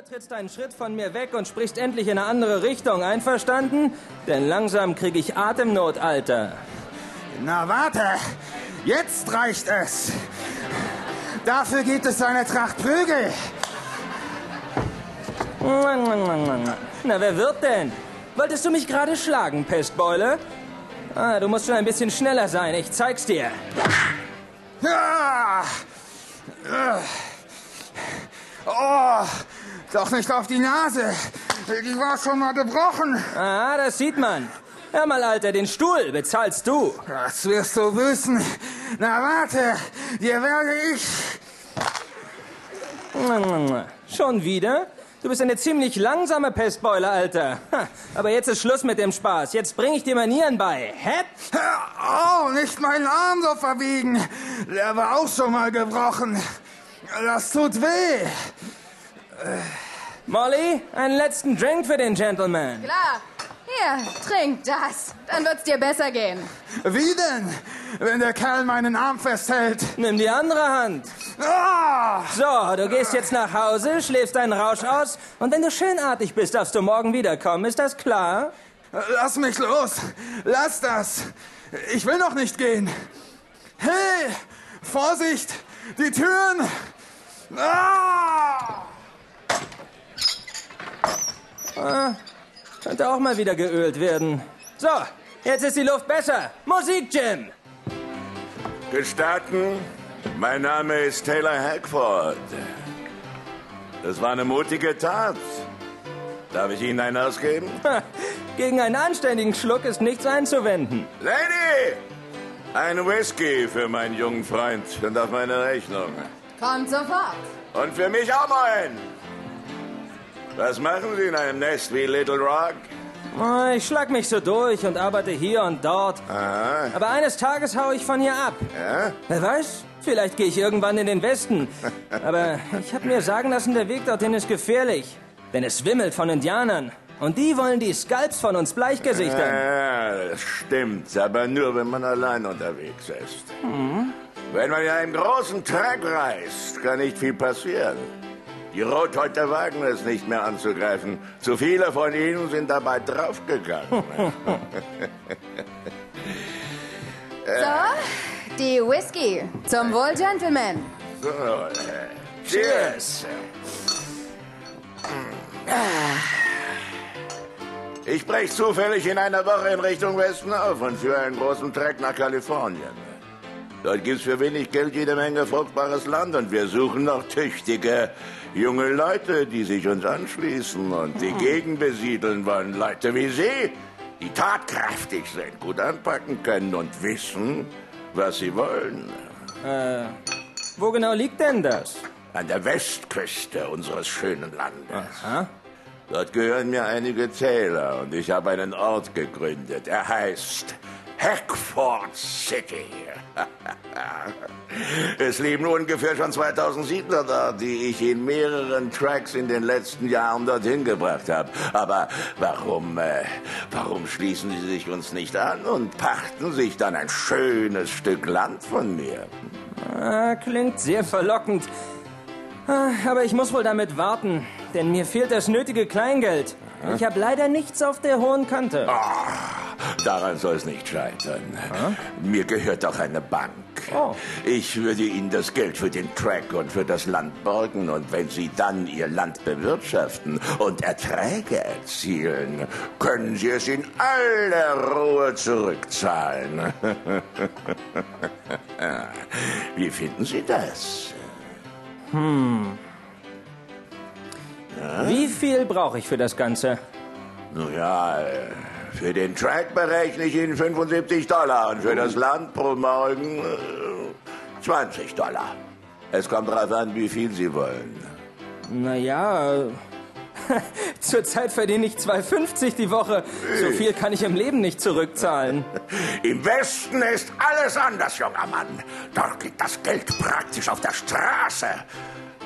Nur trittst einen Schritt von mir weg und sprichst endlich in eine andere Richtung, einverstanden? Denn langsam kriege ich Atemnot, Alter. Na warte, jetzt reicht es. Dafür gibt es eine Tracht Prügel. Na, wer wird denn? Wolltest du mich gerade schlagen, Pestbeule? Ah, du musst schon ein bisschen schneller sein, ich zeig's dir. Oh, doch nicht auf die Nase. Die war schon mal gebrochen. Ah, das sieht man. Hör mal, Alter, den Stuhl bezahlst du. Das wirst du wissen. Na, warte, dir werde ich... Schon wieder? Du bist eine ziemlich langsame Pestbeule, Alter. Aber jetzt ist Schluss mit dem Spaß. Jetzt bringe ich dir Manieren bei. Hä? Oh, nicht meinen Arm so verbiegen. Der war auch schon mal gebrochen. Das tut weh. Molly, einen letzten Drink für den Gentleman. Klar. Hier, trink das. Dann wird's dir besser gehen. Wie denn? Wenn der Kerl meinen Arm festhält. Nimm die andere Hand. Oh! So, du gehst jetzt nach Hause, schläfst deinen Rausch aus und wenn du schönartig bist, darfst du morgen wiederkommen. Ist das klar? Lass mich los. Lass das. Ich will noch nicht gehen. Hey, Vorsicht, die Türen. Oh! Könnte auch mal wieder geölt werden. So, jetzt ist die Luft besser. Musik, Jim! Gestatten, mein Name ist Taylor Hackford. Das war eine mutige Tat. Darf ich Ihnen einen ausgeben? Gegen einen anständigen Schluck ist nichts einzuwenden. Lady! Ein Whisky für meinen jungen Freund und auf meine Rechnung. Kommt sofort. Und für mich auch mal einen. Was machen Sie in einem Nest wie Little Rock? Ich schlag mich so durch und arbeite hier und dort. Aha. Aber eines Tages hau ich von hier ab. Ja? Wer weiß, vielleicht gehe ich irgendwann in den Westen. Aber ich habe mir sagen lassen, der Weg dorthin ist gefährlich. Denn es wimmelt von Indianern. Und die wollen die Skalps von uns Bleichgesichtern. Ja, das stimmt. Aber nur, wenn man allein unterwegs ist. Mhm. Wenn man in einem großen Truck reist, kann nicht viel passieren. Die Rothäuter wagen es nicht mehr anzugreifen. Zu viele von ihnen sind dabei draufgegangen. So, die Whisky. Zum Wohl, Gentlemen. So, cheers. Ich breche zufällig in einer Woche in Richtung Westen auf und führe einen großen Trek nach Kalifornien. Dort gibt's für wenig Geld jede Menge fruchtbares Land und wir suchen noch tüchtige junge Leute, die sich uns anschließen und die Gegend besiedeln wollen. Leute wie Sie, die tatkräftig sind, gut anpacken können und wissen, was sie wollen. Wo genau liegt denn das? An der Westküste unseres schönen Landes. Aha. Dort gehören mir einige Täler und ich habe einen Ort gegründet. Er heißt... Hackford City. Es leben ungefähr schon 2000 Siedler da, die ich in mehreren Tracks in den letzten Jahren dorthin gebracht habe. Aber warum schließen sie sich uns nicht an und pachten sich dann ein schönes Stück Land von mir? Klingt sehr verlockend. Aber ich muss wohl damit warten, denn mir fehlt das nötige Kleingeld. Ich habe leider nichts auf der hohen Kante. Oh. Daran soll es nicht scheitern. Aha. Mir gehört auch eine Bank. Oh. Ich würde Ihnen das Geld für den Track und für das Land borgen. Und wenn Sie dann Ihr Land bewirtschaften und Erträge erzielen, können Sie es in aller Ruhe zurückzahlen. Wie finden Sie das? Ja? Wie viel brauche ich für das Ganze? Naja... Für den Track berechne ich Ihnen $75 und für das Land pro Morgen $20. Es kommt darauf an, wie viel Sie wollen. Naja, zurzeit verdiene ich $2,50 die Woche. So viel kann ich im Leben nicht zurückzahlen. Im Westen ist alles anders, junger Mann. Dort liegt das Geld praktisch auf der Straße.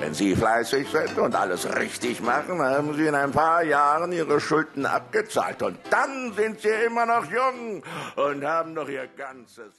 Wenn Sie fleißig sind und alles richtig machen, haben Sie in ein paar Jahren Ihre Schulden abgezahlt. Und dann sind Sie immer noch jung und haben noch Ihr ganzes Leben.